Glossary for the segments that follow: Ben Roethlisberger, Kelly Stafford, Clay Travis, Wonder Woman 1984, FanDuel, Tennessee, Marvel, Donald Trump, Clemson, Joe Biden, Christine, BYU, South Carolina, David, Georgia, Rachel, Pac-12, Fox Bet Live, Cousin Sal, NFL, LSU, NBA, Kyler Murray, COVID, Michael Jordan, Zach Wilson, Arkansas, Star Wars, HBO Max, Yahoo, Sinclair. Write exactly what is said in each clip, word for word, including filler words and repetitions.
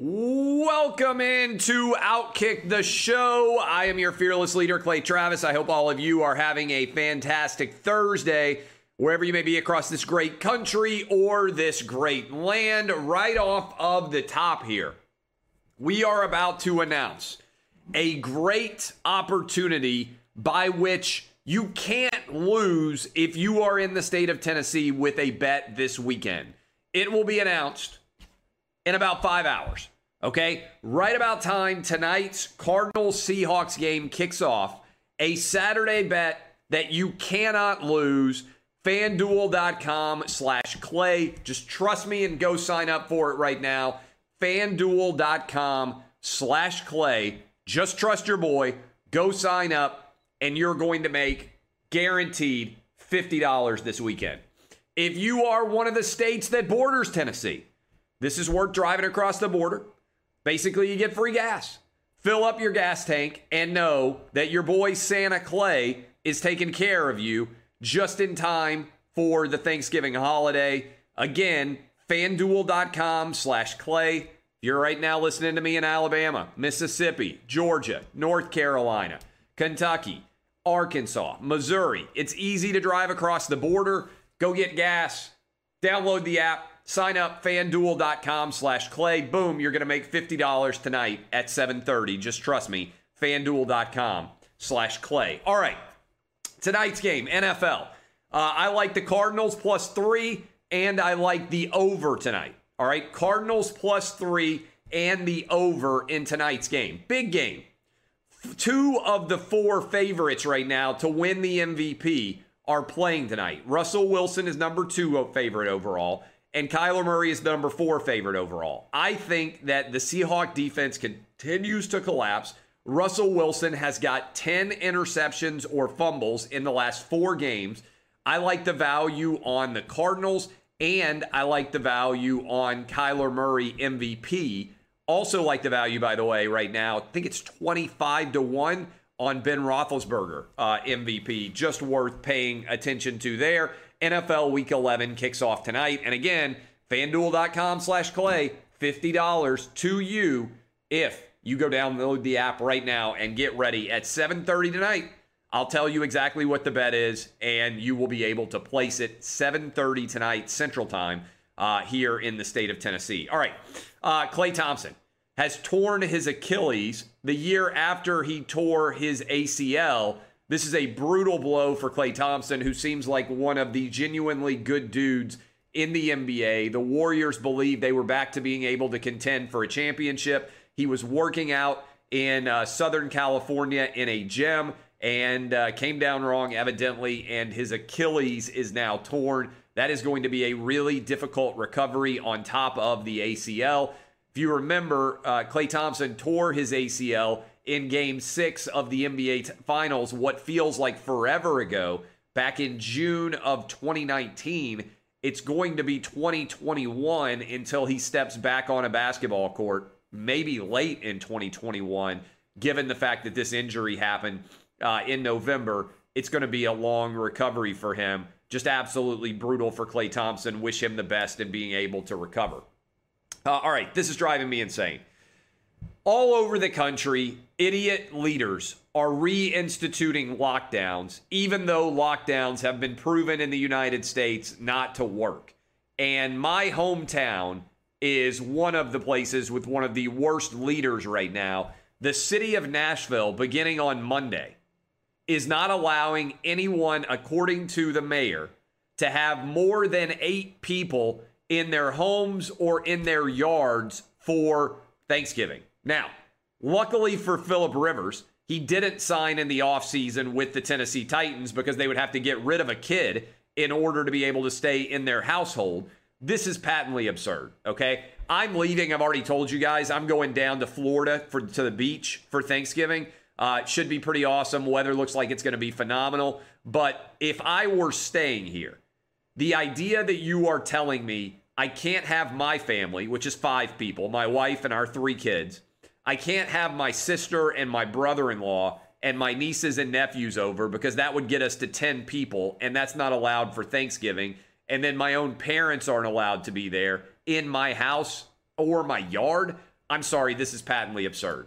Welcome into OutKick the show. I am your fearless leader, Clay Travis. I hope all of you are having a fantastic Thursday, wherever you may be across this great country or this great land. Right off of the top here, we are about to announce a great opportunity by which you can't lose if you are in the state of Tennessee with a bet this weekend. It will be announced in about five hours, okay? Right about time, tonight's Cardinals-Seahawks game kicks off. A Saturday bet that you cannot lose, FanDuel.com slash Clay. Just trust me and go sign up for it right now. FanDuel.com slash Clay. Just trust your boy. Go sign up, and you're going to make guaranteed fifty dollars this weekend. If you are one of the states that borders Tennessee, this is worth driving across the border. Basically, you get free gas. Fill up your gas tank and know that your boy Santa Clay is taking care of you just in time for the Thanksgiving holiday. Again, FanDuel.com slash Clay. If you're right now listening to me in Alabama, Mississippi, Georgia, North Carolina, Kentucky, Arkansas, Missouri, it's easy to drive across the border. Go get gas. Download the app. Sign up, FanDuel.com slash Clay. Boom, you're going to make fifty dollars tonight at seven thirty. Just trust me, FanDuel.com slash Clay. All right, tonight's game, N F L. Uh, I like the Cardinals plus three, and I like the over tonight. All right, Cardinals plus three and the over in tonight's game. Big game. Two of the four favorites right now to win the M V P are playing tonight. Russell Wilson is number two favorite overall, and Kyler Murray is the number four favorite overall. I think that the Seahawks defense continues to collapse. Russell Wilson has got ten interceptions or fumbles in the last four games. I like the value on the Cardinals, and I like the value on Kyler Murray M V P. Also like the value, by the way, right now. I think it's twenty-five to one on Ben Roethlisberger uh, M V P. Just worth paying attention to there. N F L Week eleven kicks off tonight. And again, FanDuel.com slash Clay, fifty dollars to you if you go download the app right now and get ready. At seven thirty tonight, I'll tell you exactly what the bet is, and you will be able to place it seven thirty tonight Central Time uh, here in the state of Tennessee. All right, uh, Klay Thompson has torn his Achilles the year after he tore his A C L. This is a brutal blow for Klay Thompson, who seems like one of the genuinely good dudes in the N B A. The Warriors believe they were back to being able to contend for a championship. He was working out in uh, Southern California in a gym and uh, came down wrong, evidently, and his Achilles is now torn. That is going to be a really difficult recovery on top of the A C L. If you remember, uh, Klay Thompson tore his A C L in game six of the N B A Finals, what feels like forever ago, back in June of twenty nineteen. It's going to be twenty twenty-one until he steps back on a basketball court, maybe late in twenty twenty-one, given the fact that this injury happened uh, in November. It's going to be a long recovery for him. Just absolutely brutal for Klay Thompson. Wish him the best in being able to recover. Uh, all right, this is driving me insane. All over the country, idiot leaders are reinstituting lockdowns, even though lockdowns have been proven in the United States not to work. And my hometown is one of the places with one of the worst leaders right now. The city of Nashville, beginning on Monday, is not allowing anyone, according to the mayor, to have more than eight people in their homes or in their yards for Thanksgiving. Now, luckily for Phillip Rivers, he didn't sign in the offseason with the Tennessee Titans because they would have to get rid of a kid in order to be able to stay in their household. This is patently absurd, okay? I'm leaving. I've already told you guys. I'm going down to Florida for to the beach for Thanksgiving. Uh, it should be pretty awesome. Weather looks like it's going to be phenomenal. But if I were staying here, the idea that you are telling me I can't have my family, which is five people, my wife and our three kids, I can't have my sister and my brother-in-law and my nieces and nephews over because that would get us to ten people, and that's not allowed for Thanksgiving. And then my own parents aren't allowed to be there in my house or my yard. I'm sorry, this is patently absurd.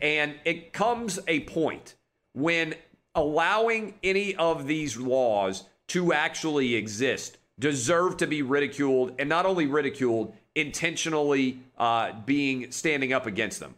And it comes a point when allowing any of these laws to actually exist deserve to be ridiculed, and not only ridiculed, intentionally uh, being standing up against them.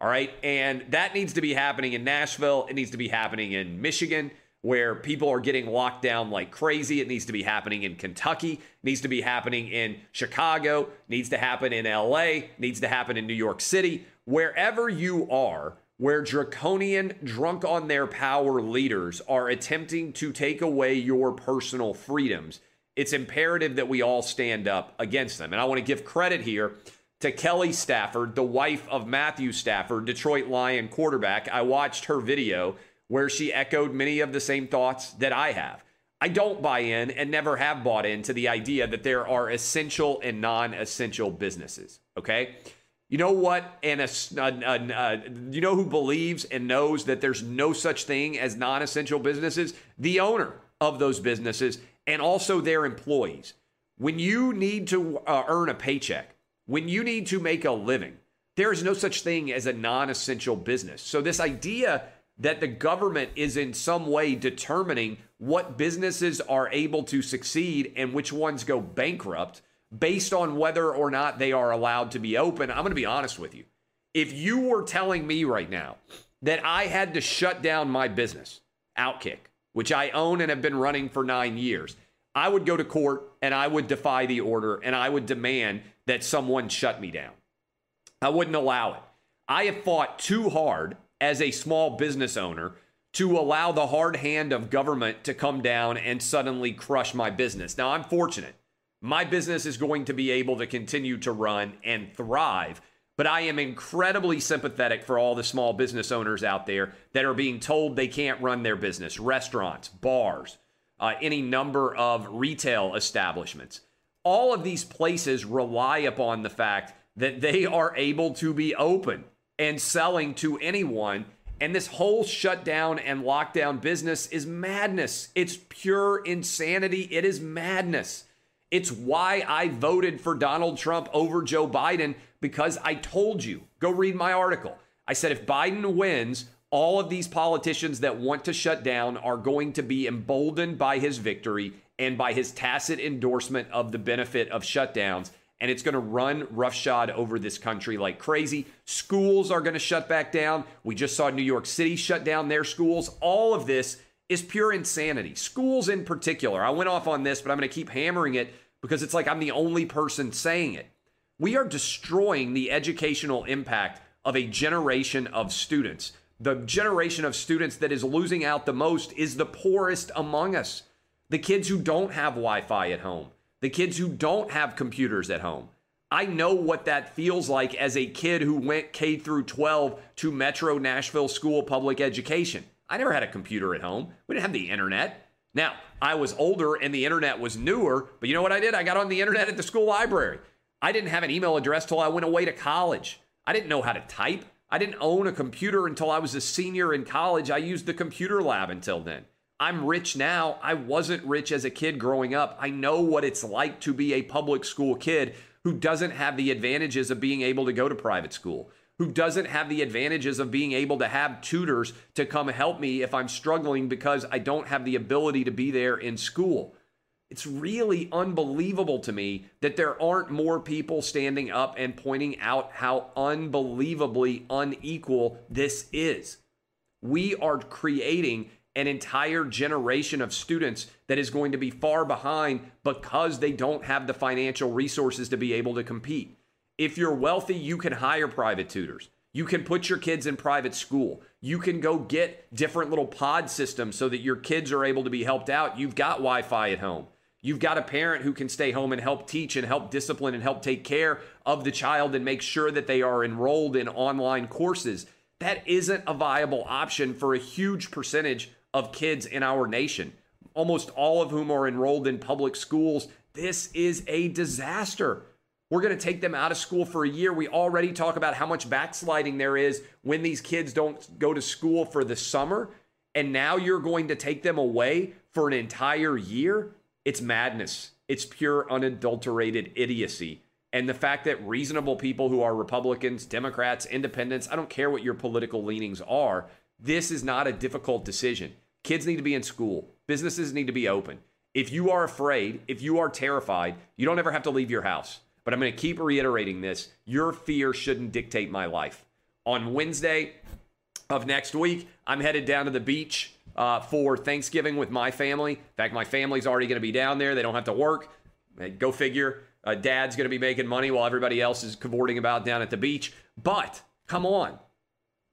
All right. And that needs to be happening in Nashville. It needs to be happening in Michigan, where people are getting locked down like crazy. It needs to be happening in Kentucky. It needs to be happening in Chicago. It needs to happen in L A. It needs to happen in New York City. Wherever you are, where draconian, drunk on their power leaders are attempting to take away your personal freedoms, it's imperative that we all stand up against them. And I want to give credit here to Kelly Stafford, the wife of Matthew Stafford, Detroit Lion quarterback. I watched her video where she echoed many of the same thoughts that I have. I don't buy in and never have bought into the idea that there are essential and non-essential businesses, okay? You know what? And a, a, a, you know who believes and knows that there's no such thing as non-essential businesses? The owner of those businesses and also their employees. When you need to uh, earn a paycheck, when you need to make a living, there is no such thing as a non-essential business. So this idea that the government is in some way determining what businesses are able to succeed and which ones go bankrupt based on whether or not they are allowed to be open, I'm going to be honest with you. If you were telling me right now that I had to shut down my business, OutKick, which I own and have been running for nine years, I would go to court and I would defy the order and I would demand that someone shut me down. I wouldn't allow it. I have fought too hard as a small business owner to allow the hard hand of government to come down and suddenly crush my business. Now, I'm fortunate. My business is going to be able to continue to run and thrive, but I am incredibly sympathetic for all the small business owners out there that are being told they can't run their business, restaurants, bars, uh, any number of retail establishments. All of these places rely upon the fact that they are able to be open and selling to anyone. And this whole shutdown and lockdown business is madness. It's pure insanity. It is madness. It's why I voted for Donald Trump over Joe Biden, because I told you, go read my article. I said, if Biden wins, all of these politicians that want to shut down are going to be emboldened by his victory and by his tacit endorsement of the benefit of shutdowns. And it's going to run roughshod over this country like crazy. Schools are going to shut back down. We just saw New York City shut down their schools. All of this is pure insanity. Schools in particular. I went off on this, but I'm going to keep hammering it because it's like I'm the only person saying it. We are destroying the educational impact of a generation of students. The generation of students that is losing out the most is the poorest among us. The kids who don't have Wi-Fi at home. The kids who don't have computers at home. I know what that feels like as a kid who went K through twelve to Metro Nashville School of Public Education. I never had a computer at home. We didn't have the internet. Now, I was older and the internet was newer, but you know what I did? I got on the internet at the school library. I didn't have an email address till I went away to college. I didn't know how to type. I didn't own a computer until I was a senior in college. I used the computer lab until then. I'm rich now. I wasn't rich as a kid growing up. I know what it's like to be a public school kid who doesn't have the advantages of being able to go to private school, who doesn't have the advantages of being able to have tutors to come help me if I'm struggling because I don't have the ability to be there in school. It's really unbelievable to me that there aren't more people standing up and pointing out how unbelievably unequal this is. We are creating an entire generation of students that is going to be far behind because they don't have the financial resources to be able to compete. If you're wealthy, you can hire private tutors. You can put your kids in private school. You can go get different little pod systems so that your kids are able to be helped out. You've got Wi-Fi at home. You've got a parent who can stay home and help teach and help discipline and help take care of the child and make sure that they are enrolled in online courses. That isn't a viable option for a huge percentage of kids in our nation, almost all of whom are enrolled in public schools. This is a disaster. We're going to take them out of school for a year. We already talk about how much backsliding there is when these kids don't go to school for the summer, and now you're going to take them away for an entire year? It's madness. It's pure unadulterated idiocy. And the fact that reasonable people who are Republicans, Democrats, independents, I don't care what your political leanings are, this is not a difficult decision. Kids need to be in school. Businesses need to be open. If you are afraid, if you are terrified, you don't ever have to leave your house. But I'm going to keep reiterating this. Your fear shouldn't dictate my life. On Wednesday of next week, I'm headed down to the beach uh, for Thanksgiving with my family. In fact, my family's already going to be down there. They don't have to work. Go figure. Uh, dad's going to be making money while everybody else is cavorting about down at the beach. But come on.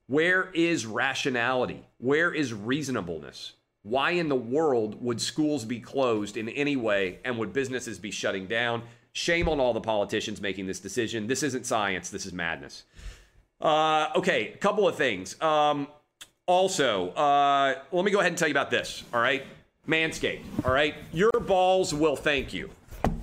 Where is rationality? Where is reasonableness? Why in the world would schools be closed in any way and would businesses be shutting down? Shame on all the politicians making this decision. This isn't science. This is madness. Uh, okay, a couple of things. Um, also, uh, let me go ahead and tell you about this, all right? Manscaped, all right? Your balls will thank you.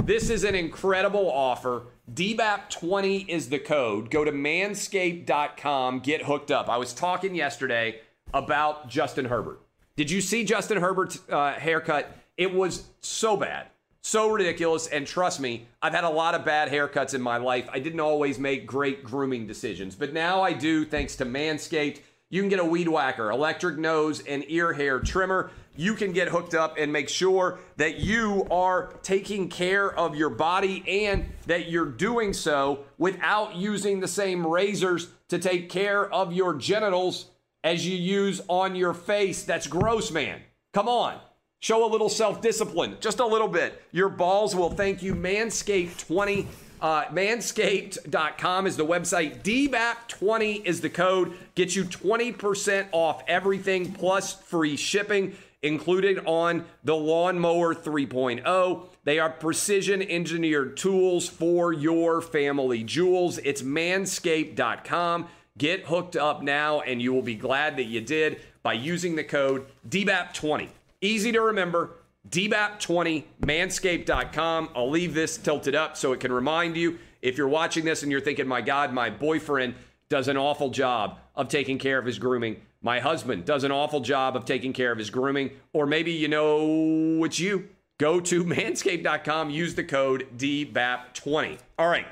This is an incredible offer. D B A P twenty is the code. Go to manscaped dot com, get hooked up. I was talking yesterday about Justin Herbert. Did you see Justin Herbert's uh, haircut? It was so bad, so ridiculous, and trust me, I've had a lot of bad haircuts in my life. I didn't always make great grooming decisions, but now I do thanks to Manscaped. You can get a weed whacker, electric nose and ear hair trimmer. You can get hooked up and make sure that you are taking care of your body and that you're doing so without using the same razors to take care of your genitals as you use on your face. That's gross, man. Come on. Show a little self-discipline, just a little bit. Your balls will thank you. Manscaped twenty. Uh, manscaped dot com is the website. D B A P twenty is the code. Get you twenty percent off everything plus free shipping included on the Lawnmower three point oh. They are precision engineered tools for your family jewels. It's manscaped dot com. Get hooked up now and you will be glad that you did by using the code D B A P twenty. Easy to remember. D B A P twenty, manscaped dot com. I'll leave this tilted up so it can remind you. If you're watching this and you're thinking, my God, my boyfriend does an awful job of taking care of his grooming. My husband does an awful job of taking care of his grooming. Or maybe you know it's you. Go to manscaped dot com. Use the code D B A P twenty. All right.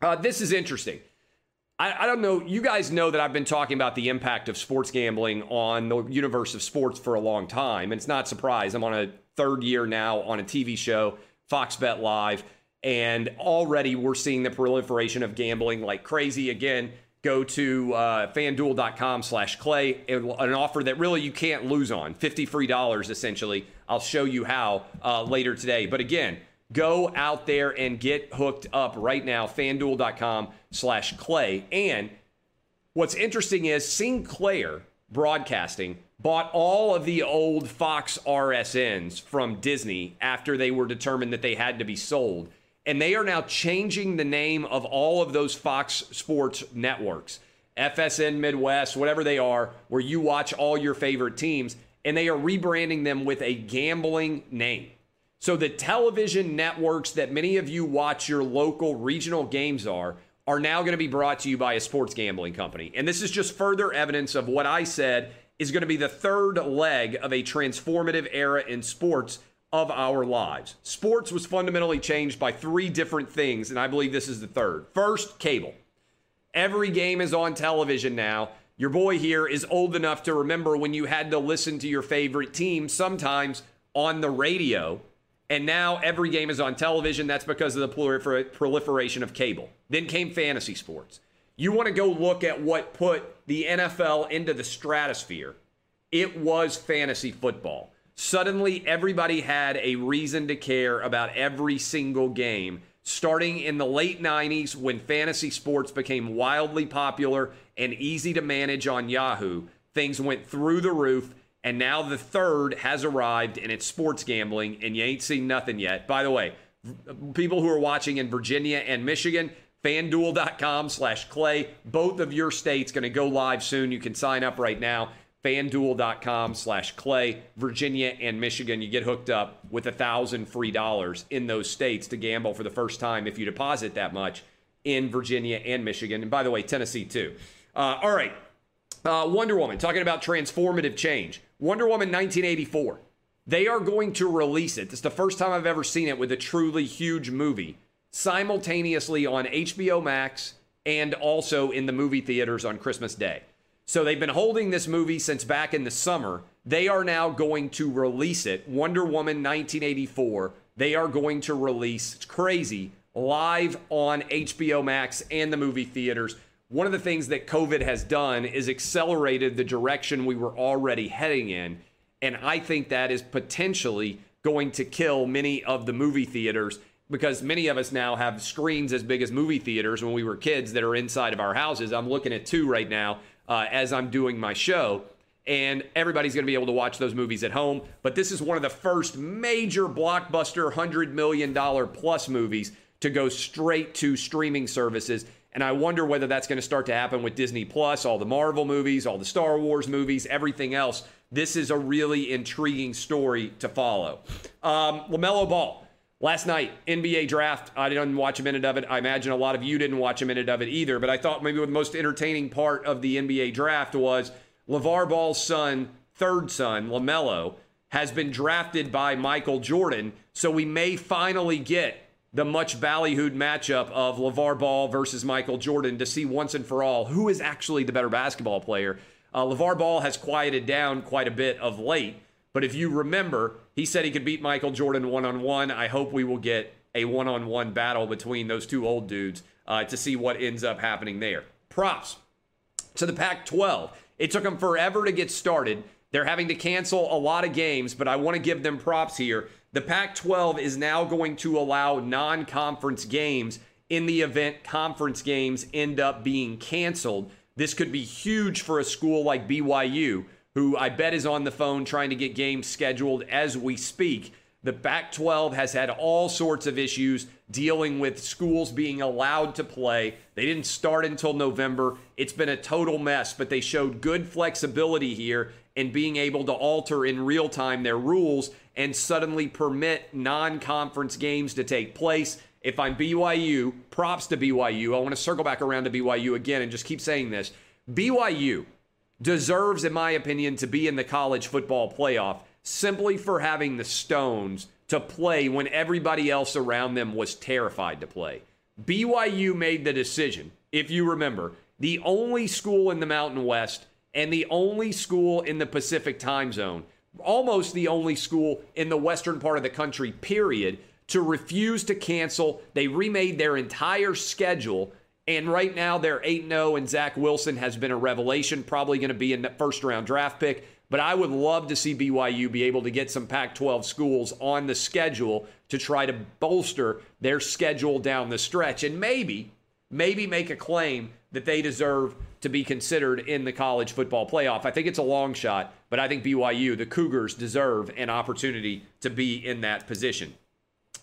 Uh, this is interesting. I, I don't know. You guys know that I've been talking about the impact of sports gambling on the universe of sports for a long time. And it's not a surprise. I'm on a third year now on a T V show, Fox Bet Live. And already we're seeing the proliferation of gambling like crazy. Again, go to uh, FanDuel dot com slash Clay. An offer that really you can't lose on. fifty free dollars, essentially. I'll show you how uh, later today. But again, go out there and get hooked up right now, FanDuel dot com slash Clay. And what's interesting is Sinclair Broadcasting bought all of the old Fox R S Ns from Disney after they were determined that they had to be sold. And they are now changing the name of all of those Fox Sports networks, F S N Midwest, whatever they are, where you watch all your favorite teams, and they are rebranding them with a gambling name. So the television networks that many of you watch your local regional games are, are now going to be brought to you by a sports gambling company. And this is just further evidence of what I said is going to be the third leg of a transformative era in sports of our lives. Sports was fundamentally changed by three different things, and I believe this is the third. First, cable. Every game is on television now. Your boy here is old enough to remember when you had to listen to your favorite team, sometimes on the radio. And now every game is on television. That's because of the prolifer- proliferation of cable. Then came fantasy sports. You want to go look at what put the N F L into the stratosphere. It was fantasy football. Suddenly, everybody had a reason to care about every single game, starting in the late nineties when fantasy sports became wildly popular and easy to manage on Yahoo. Things went through the roof. And now the third has arrived, and it's sports gambling, and you ain't seen nothing yet. By the way, v- people who are watching in Virginia and Michigan, FanDuel dot com slash Clay. Both of your states going to go live soon. You can sign up right now, FanDuel dot com slash Clay. Virginia and Michigan, you get hooked up with one thousand free dollars in those states to gamble for the first time if you deposit that much in Virginia and Michigan. And by the way, Tennessee too. Uh, all right. Uh, Wonder Woman, talking about transformative change. Wonder Woman nineteen eighty-four. They are going to release it. This is the first time I've ever seen it with a truly huge movie. simultaneously on H B O Max and also in the movie theaters on Christmas Day. So they've been holding this movie since back in the summer. They are now going to release it. Wonder Woman nineteen eighty-four. They are going to release, it's crazy, live on H B O Max and the movie theaters. One of the things that COVID has done is accelerated the direction we were already heading in. And I think that is potentially going to kill many of the movie theaters, because many of us now have screens as big as movie theaters when we were kids that are inside of our houses. I'm looking at two right now uh, as I'm doing my show, and everybody's going to be able to watch those movies at home. But this is one of the first major blockbuster one hundred million dollars plus movies to go straight to streaming services. And I wonder whether that's going to start to happen with Disney Plus, all the Marvel movies, all the Star Wars movies, everything else. This is a really intriguing story to follow. Um, LaMelo Ball, last night, N B A draft. I didn't watch a minute of it. I imagine a lot of you didn't watch a minute of it either, but I thought maybe the most entertaining part of the N B A draft was LaVar Ball's son, third son, LaMelo, has been drafted by Michael Jordan. So we may finally get the much ballyhooed matchup of LaVar Ball versus Michael Jordan to see once and for all who is actually the better basketball player. Uh, LaVar Ball has quieted down quite a bit of late, but if you remember, he said he could beat Michael Jordan one-on-one. I hope we will get a one-on-one battle between those two old dudes uh, to see what ends up happening there. Props to the Pac twelve. It took them forever to get started. They're having to cancel a lot of games, but I want to give them props here. The Pac twelve is now going to allow non-conference games in the event conference games end up being canceled. This could be huge for a school like B Y U, who I bet is on the phone trying to get games scheduled as we speak. The Pac twelve has had all sorts of issues dealing with schools being allowed to play. They didn't start until November. It's been a total mess, but they showed good flexibility here and being able to alter in real time their rules and suddenly permit non-conference games to take place. If I'm B Y U, props to B Y U. I want to circle back around to B Y U again and just keep saying this. B Y U deserves, in my opinion, to be in the college football playoff simply for having the stones to play when everybody else around them was terrified to play. B Y U made the decision, if you remember, the only school in the Mountain West and the only school in the Pacific time zone, almost the only school in the western part of the country, period, to refuse to cancel. They remade their entire schedule, and right now they're eight and oh, and Zach Wilson has been a revelation, probably going to be in the first-round draft pick. But I would love to see B Y U be able to get some Pac twelve schools on the schedule to try to bolster their schedule down the stretch and maybe, maybe make a claim that they deserve to be considered in the college football playoff. I think it's a long shot, but I think B Y U, the Cougars, deserve an opportunity to be in that position.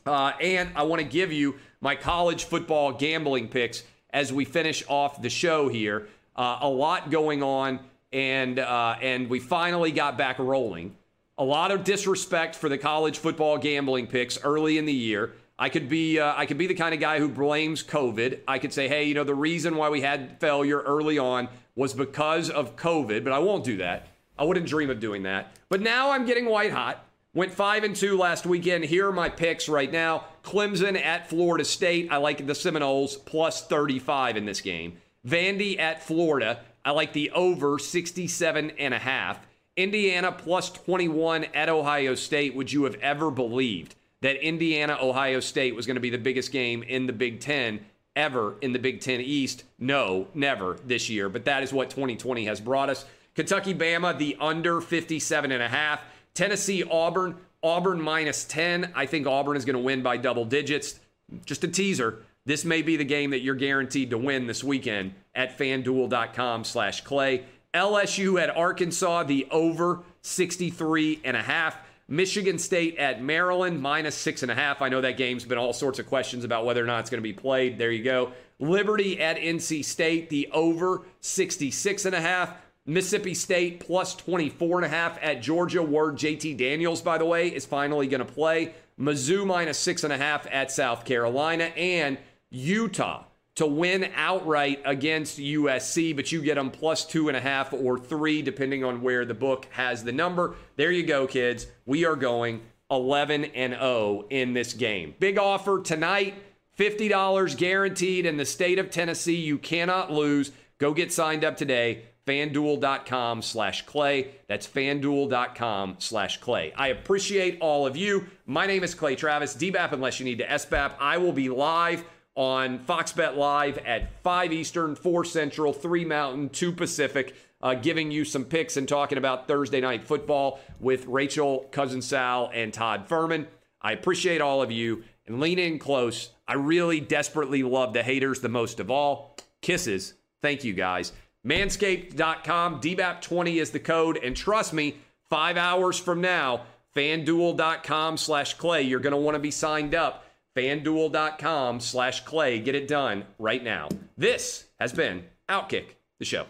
Uh, and I want to give you my college football gambling picks as we finish off the show here. Uh, a lot going on, and uh, and we finally got back rolling. A lot of disrespect for the college football gambling picks early in the year. I could be uh, I could be the kind of guy who blames COVID. I could say, hey, you know, the reason why we had failure early on was because of COVID, but I won't do that. I wouldn't dream of doing that. But now I'm getting white hot. Went five and two last weekend. Here are my picks right now. Clemson at Florida State. I like the Seminoles plus thirty-five in this game. Vandy at Florida. I like the over sixty-seven and a half. Indiana plus twenty-one at Ohio State. Would you have ever believed that Indiana-Ohio State was going to be the biggest game in the Big Ten ever in the Big Ten East? No, never this year. But that is what twenty twenty has brought us. Kentucky-Bama, the under fifty-seven and a half. Tennessee-Auburn, Auburn minus ten. I think Auburn is going to win by double digits. Just a teaser. This may be the game that you're guaranteed to win this weekend at FanDuel.com slash Clay. L S U at Arkansas, the over sixty-three and a half. Michigan State at Maryland, minus six and a half. I know that game's been all sorts of questions about whether or not it's going to be played. There you go. Liberty at N C State, the over sixty-six and a half. Mississippi State plus twenty-four and a half at Georgia. Word J T Daniels, by the way, is finally going to play. Mizzou minus six and a half at South Carolina, and Utah to win outright against U S C, but you get them plus two and a half or three, depending on where the book has the number. There you go, kids. We are going eleven and oh in this game. Big offer tonight, fifty dollars guaranteed in the state of Tennessee. You cannot lose. Go get signed up today. FanDuel.com slash Clay. That's FanDuel.com slash Clay. I appreciate all of you. My name is Clay Travis. D B A P unless you need to S B A P. I will be live on Fox Bet Live at five Eastern, four Central, three Mountain, two Pacific, uh, giving you some picks and talking about Thursday Night Football with Rachel, Cousin Sal, and Todd Furman. I appreciate all of you, and lean in close. I really desperately love the haters the most of all. Kisses. Thank you, guys. Manscaped dot com, D B A P twenty is the code, and trust me, five hours from now, FanDuel.com slash Clay, you're going to want to be signed up. FanDuel.com slash Clay. Get it done right now. This has been OutKick, the show.